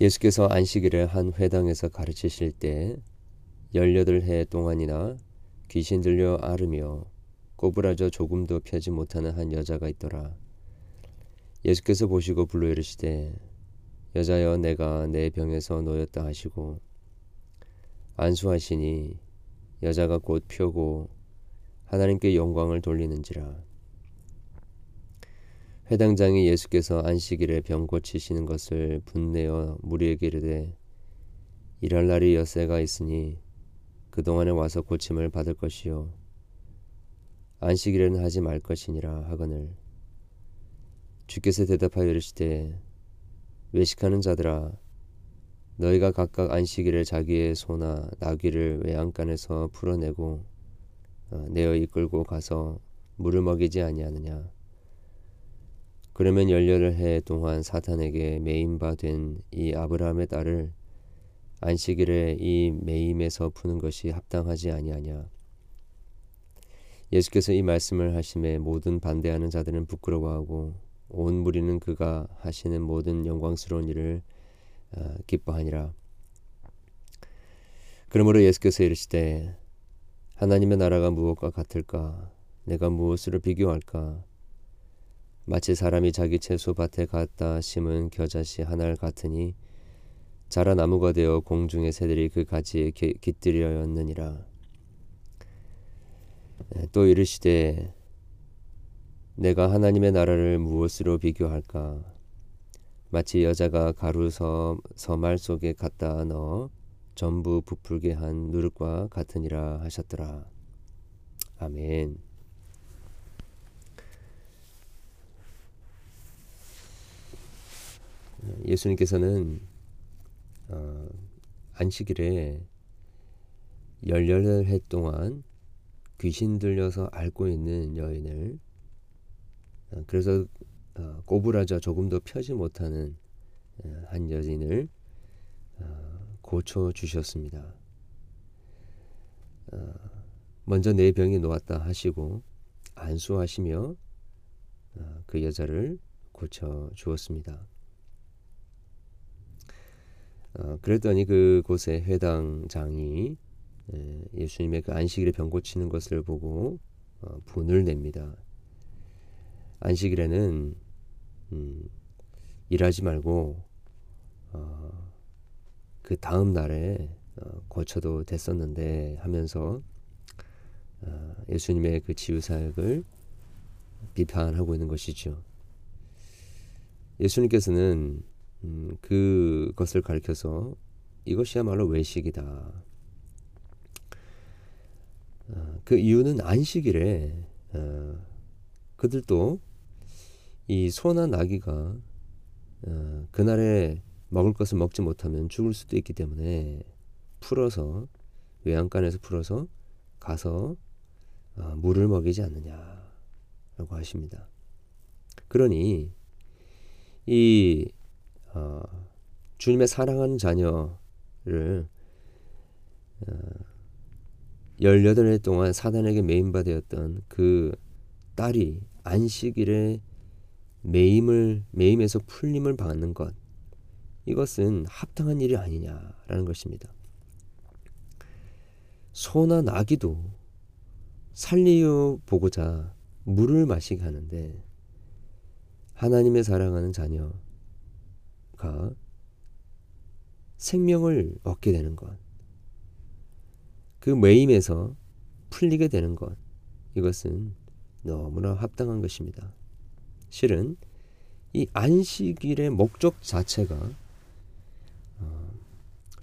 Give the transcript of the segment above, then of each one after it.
예수께서 안식일을 한 회당에서 가르치실 때 18해 동안이나 귀신 들려 앓으며 꼬부라져 조금도 펴지 못하는 한 여자가 있더라. 예수께서 보시고 불러 이르시되 여자여 내가 내 병에서 놓였다 하시고 안수하시니 여자가 곧 펴고 하나님께 영광을 돌리는지라. 회당장이 예수께서 안식일에 병 고치시는 것을 분내어 무리에게 이르되 일할 날이 엿새가 있으니 그동안에 와서 고침을 받을 것이요 안식일에는 하지 말 것이니라 하거늘. 주께서 대답하여 이르시되 외식하는 자들아 너희가 각각 안식일에 자기의 소나 나귀를 외양간에서 풀어내고 내어 이끌고 가서 물을 먹이지 아니하느냐. 그러면 18해 동안 사탄에게 매임바 된 이 아브라함의 딸을 안식일에 이 매임에서 푸는 것이 합당하지 아니하냐. 예수께서 이 말씀을 하심에 모든 반대하는 자들은 부끄러워하고 온 무리는 그가 하시는 모든 영광스러운 일을 기뻐하니라. 그러므로 예수께서 이르시되 하나님의 나라가 무엇과 같을까? 내가 무엇으로 비교할까? 마치 사람이 자기 채소밭에 갔다 심은 겨자씨 하나를 같으니 자라 나무가 되어 공중의 새들이 그 가지에 깃들여였느니라. 또 이르시되 내가 하나님의 나라를 무엇으로 비교할까? 마치 여자가 가루 서말 속에 갖다 넣어 전부 부풀게 한 누룩과 같으니라 하셨더라. 아멘. 예수님께서는 안식일에 18해 동안 귀신 들려서 앓고 있는 여인을 그래서 꼬부라져 조금도 펴지 못하는 한 여인을 고쳐주셨습니다. 먼저 내 병이 놓았다 하시고 안수하시며 그 여자를 고쳐주었습니다. 그랬더니 그곳의 회당장이 예수님의 그 안식일에 병 고치는 것을 보고 분을 냅니다. 안식일에는 일하지 말고 그 다음 날에 고쳐도 됐었는데 하면서 예수님의 그 치유사역을 비판하고 있는 것이죠. 예수님께서는 그것을 가르쳐서 이것이야말로 외식이다. 그 이유는 안식일에 그들도 이 소나 나귀가 그날에 먹을 것을 먹지 못하면 죽을 수도 있기 때문에 풀어서 외양간에서 풀어서 가서 물을 먹이지 않느냐라고 하십니다. 그러니 이 주님의 사랑하는 자녀를 18해 동안 사단에게 매임바 되었던 그 딸이 안식일에 매임에서 풀림을 받는 것, 이것은 합당한 일이 아니냐라는 것입니다. 소나 나귀도 살리어 보고자 물을 마시게 하는데 하나님의 사랑하는 자녀 생명을 얻게 되는 것, 그 매임에서 풀리게 되는 것, 이것은 너무나 합당한 것입니다. 실은 이 안식일의 목적 자체가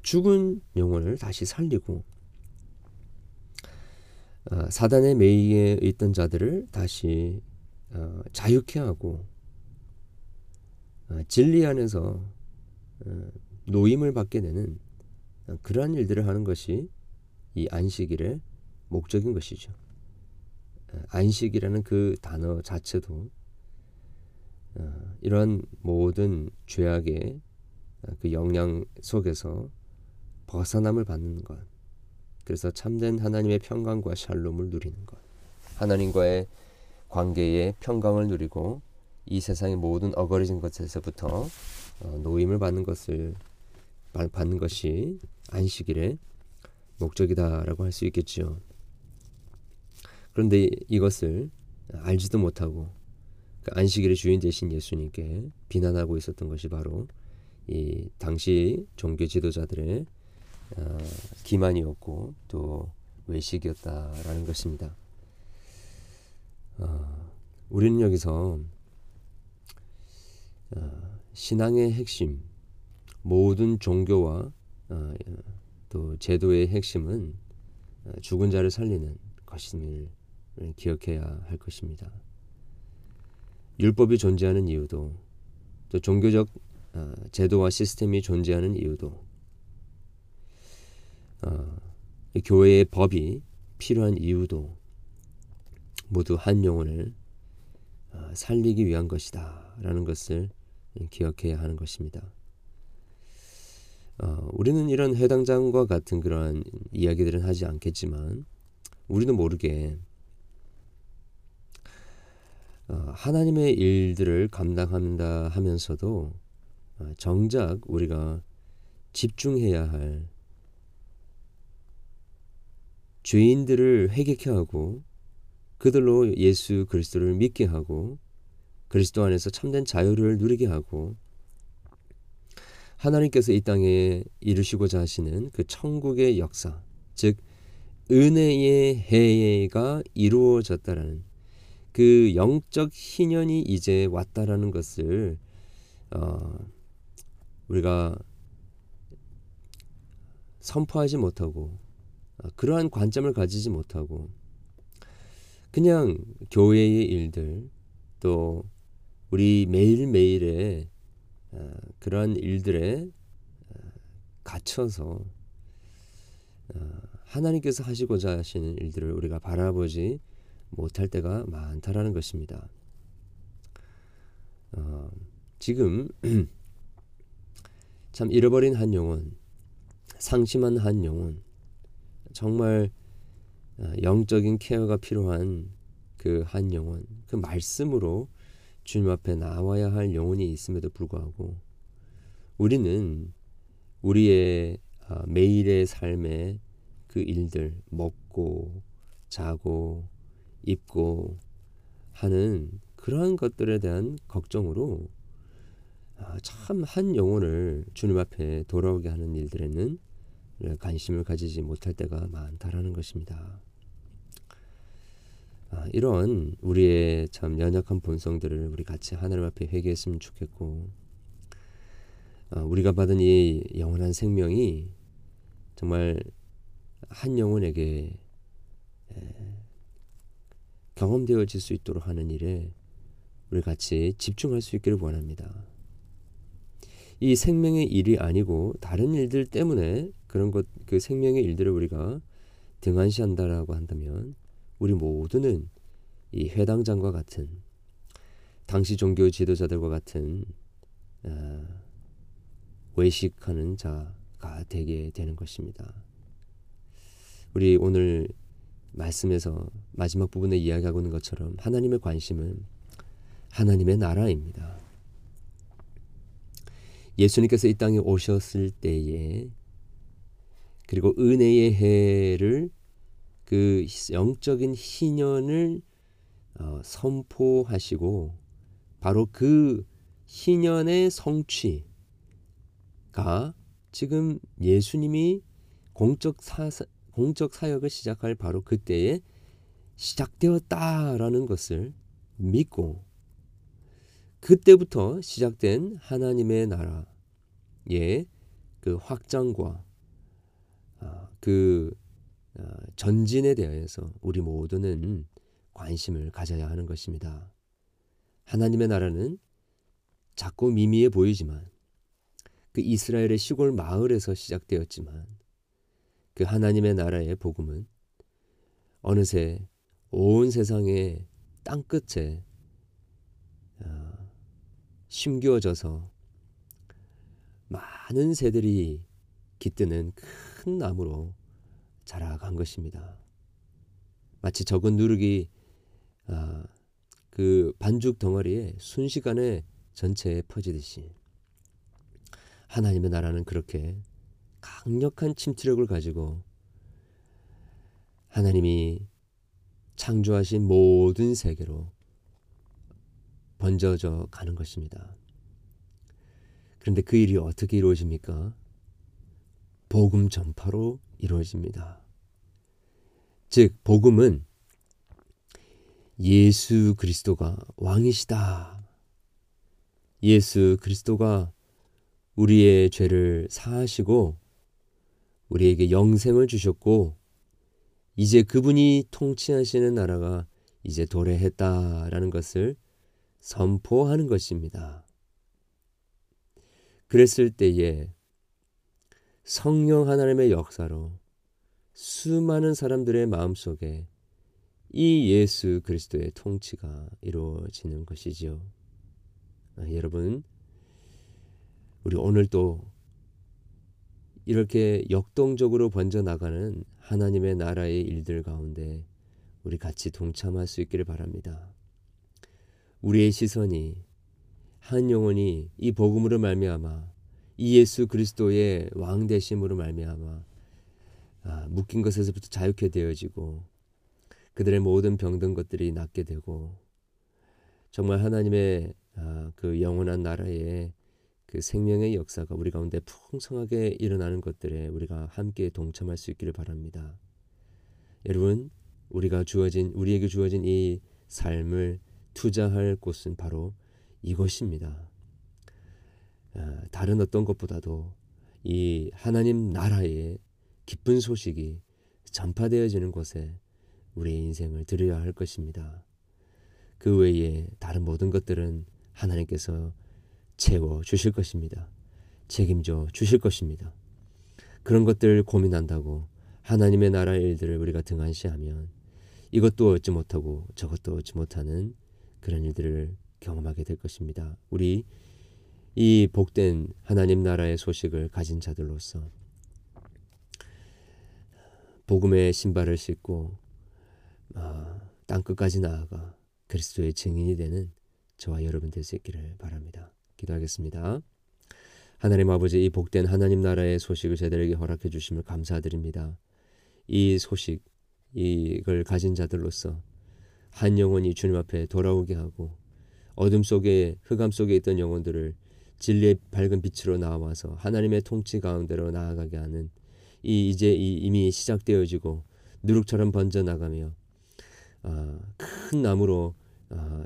죽은 영혼을 다시 살리고 사단의 매이에 있던 자들을 다시 자유케 하고 진리 안에서 노임을 받게 되는 그러한 일들을 하는 것이 이 안식일의 목적인 것이죠. 안식이라는 그 단어 자체도 이러한 모든 죄악의 그 영향 속에서 벗어남을 받는 것, 그래서 참된 하나님의 평강과 샬롬을 누리는 것, 하나님과의 관계의 평강을 누리고 이 세상의 모든 어거리진 것에서부터 노임을 받는 것을 받는 것이 안식일의 목적이다라고 할 수 있겠지요. 그런데 이것을 알지도 못하고 그 안식일의 주인 되신 예수님께 비난하고 있었던 것이 바로 이 당시 종교 지도자들의 기만이었고 또 외식이었다라는 것입니다. 우리는 여기서 신앙의 핵심, 모든 종교와 또 제도의 핵심은 죽은 자를 살리는 것임을 기억해야 할 것입니다. 율법이 존재하는 이유도, 또 종교적 제도와 시스템이 존재하는 이유도, 교회의 법이 필요한 이유도 모두 한 영혼을 살리기 위한 것이다 라는 것을 기억해야 하는 것입니다. 우리는 이런 회당장과 같은 그러한 이야기들은 하지 않겠지만 우리도 모르게 하나님의 일들을 감당한다 하면서도 정작 우리가 집중해야 할 죄인들을 회개케 하고 그들로 예수 그리스도를 믿게 하고 그리스도 안에서 참된 자유를 누리게 하고 하나님께서 이 땅에 이루시고자 하시는 그 천국의 역사, 즉 은혜의 해가 이루어졌다라는 그 영적 희년이 이제 왔다라는 것을 우리가 선포하지 못하고 그러한 관점을 가지지 못하고 그냥 교회의 일들 또 우리 매일매일의 그러한 일들에 갇혀서 하나님께서 하시고자 하시는 일들을 우리가 바라보지 못할 때가 많다라는 것입니다. 지금 참 잃어버린 한 영혼, 상심한 한 영혼, 정말 영적인 케어가 필요한 그 한 영혼, 그 말씀으로 주님 앞에 나와야 할 영혼이 있음에도 불구하고 우리는 우리의 매일의 삶의 그 일들, 먹고 자고 입고 하는 그러한 것들에 대한 걱정으로 참 한 영혼을 주님 앞에 돌아오게 하는 일들에는 관심을 가지지 못할 때가 많다라는 것입니다. 이런 우리의 참 연약한 본성들을 우리 같이 하나님 앞에 회개했으면 좋겠고 우리가 받은 이 영원한 생명이 정말 한 영혼에게 경험되어질 수 있도록 하는 일에 우리 같이 집중할 수 있기를 원합니다. 이 생명의 일이 아니고 다른 일들 때문에 그런 것, 그 생명의 일들을 우리가 등한시한다라고 한다면 우리 모두는 이 회당장과 같은 당시 종교 지도자들과 같은 외식하는 자가 되게 되는 것입니다. 우리 오늘 말씀에서 마지막 부분에 이야기하고 있는 것처럼 하나님의 관심은 하나님의 나라입니다. 예수님께서 이 땅에 오셨을 때에 그리고 은혜의 해를 그 영적인 희년을 선포하시고 바로 그 희년의 성취가 지금 예수님이 공적 사역을 시작할 바로 그때에 시작되었다라는 것을 믿고 그때부터 시작된 하나님의 나라의 그 확장과 그 전진에 대해서 우리 모두는 관심을 가져야 하는 것입니다. 하나님의 나라는 작고 미미해 보이지만 그 이스라엘의 시골 마을에서 시작되었지만 그 하나님의 나라의 복음은 어느새 온 세상의 땅끝에 심겨져서 많은 새들이 깃드는 큰 나무로 자라간 것입니다. 마치 적은 누룩이 그 반죽 덩어리에 순식간에 전체에 퍼지듯이 하나님의 나라는 그렇게 강력한 침투력을 가지고 하나님이 창조하신 모든 세계로 번져져 가는 것입니다. 그런데 그 일이 어떻게 이루어집니까? 복음 전파로 이루어집니다. 즉 복음은 예수 그리스도가 왕이시다, 예수 그리스도가 우리의 죄를 사하시고 우리에게 영생을 주셨고 이제 그분이 통치하시는 나라가 이제 도래했다라는 것을 선포하는 것입니다. 그랬을 때에 성령 하나님의 역사로 수많은 사람들의 마음속에 이 예수 그리스도의 통치가 이루어지는 것이지요. 여러분, 우리 오늘도 이렇게 역동적으로 번져나가는 하나님의 나라의 일들 가운데 우리 같이 동참할 수 있기를 바랍니다. 우리의 시선이, 한 영혼이 이 복음으로 말미암아, 이 예수 그리스도의 왕 되심으로 말미암아 묶인 것에서부터 자유케 되어지고 그들의 모든 병든 것들이 낫게 되고 정말 하나님의 그 영원한 나라의 그 생명의 역사가 우리 가운데 풍성하게 일어나는 것들에 우리가 함께 동참할 수 있기를 바랍니다. 여러분, 우리에게 주어진 이 삶을 투자할 곳은 바로 이것입니다. 다른 어떤 것보다도 이 하나님 나라의 기쁜 소식이 전파되어지는 곳에 우리의 인생을 드려야 할 것입니다. 그 외에 다른 모든 것들은 하나님께서 채워주실 것입니다. 책임져 주실 것입니다. 그런 것들 고민한다고 하나님의 나라의 일들을 우리가 등한시하면 이것도 얻지 못하고 저것도 얻지 못하는 그런 일들을 경험하게 될 것입니다. 우리 이 복된 하나님 나라의 소식을 가진 자들로서 복음의 신발을 신고 땅끝까지 나아가 그리스도의 증인이 되는 저와 여러분 될 수 있기를 바랍니다. 기도하겠습니다. 하나님 아버지, 이 복된 하나님 나라의 소식을 저희들에게 허락해 주심을 감사드립니다. 이 소식, 이걸 가진 자들로서 한 영혼이 주님 앞에 돌아오게 하고 어둠 속에, 흑암 속에 있던 영혼들을 진리의 밝은 빛으로 나와서 하나님의 통치 가운데로 나아가게 하는 이미 시작되어지고 누룩처럼 번져나가며 큰 나무로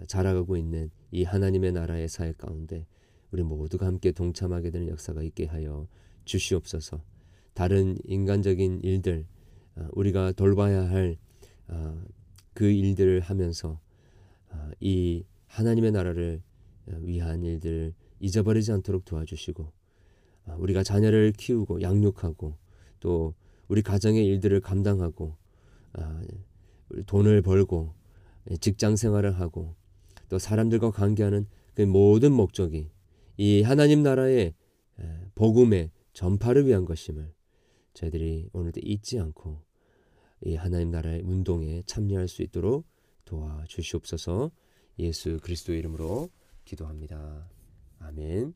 자라가고 있는 이 하나님의 나라의 사역 가운데 우리 모두가 함께 동참하게 되는 역사가 있게 하여 주시옵소서. 다른 인간적인 일들, 우리가 돌봐야 할 그 일들을 하면서 이 하나님의 나라를 위한 일들을 잊어버리지 않도록 도와주시고, 우리가 자녀를 키우고 양육하고 또 우리 가정의 일들을 감당하고 돈을 벌고 직장 생활을 하고 또 사람들과 관계하는 그 모든 목적이 이 하나님 나라의 복음의 전파를 위한 것임을 저희들이 오늘도 잊지 않고 이 하나님 나라의 운동에 참여할 수 있도록 도와주시옵소서. 예수 그리스도의 이름으로 기도합니다. 아멘.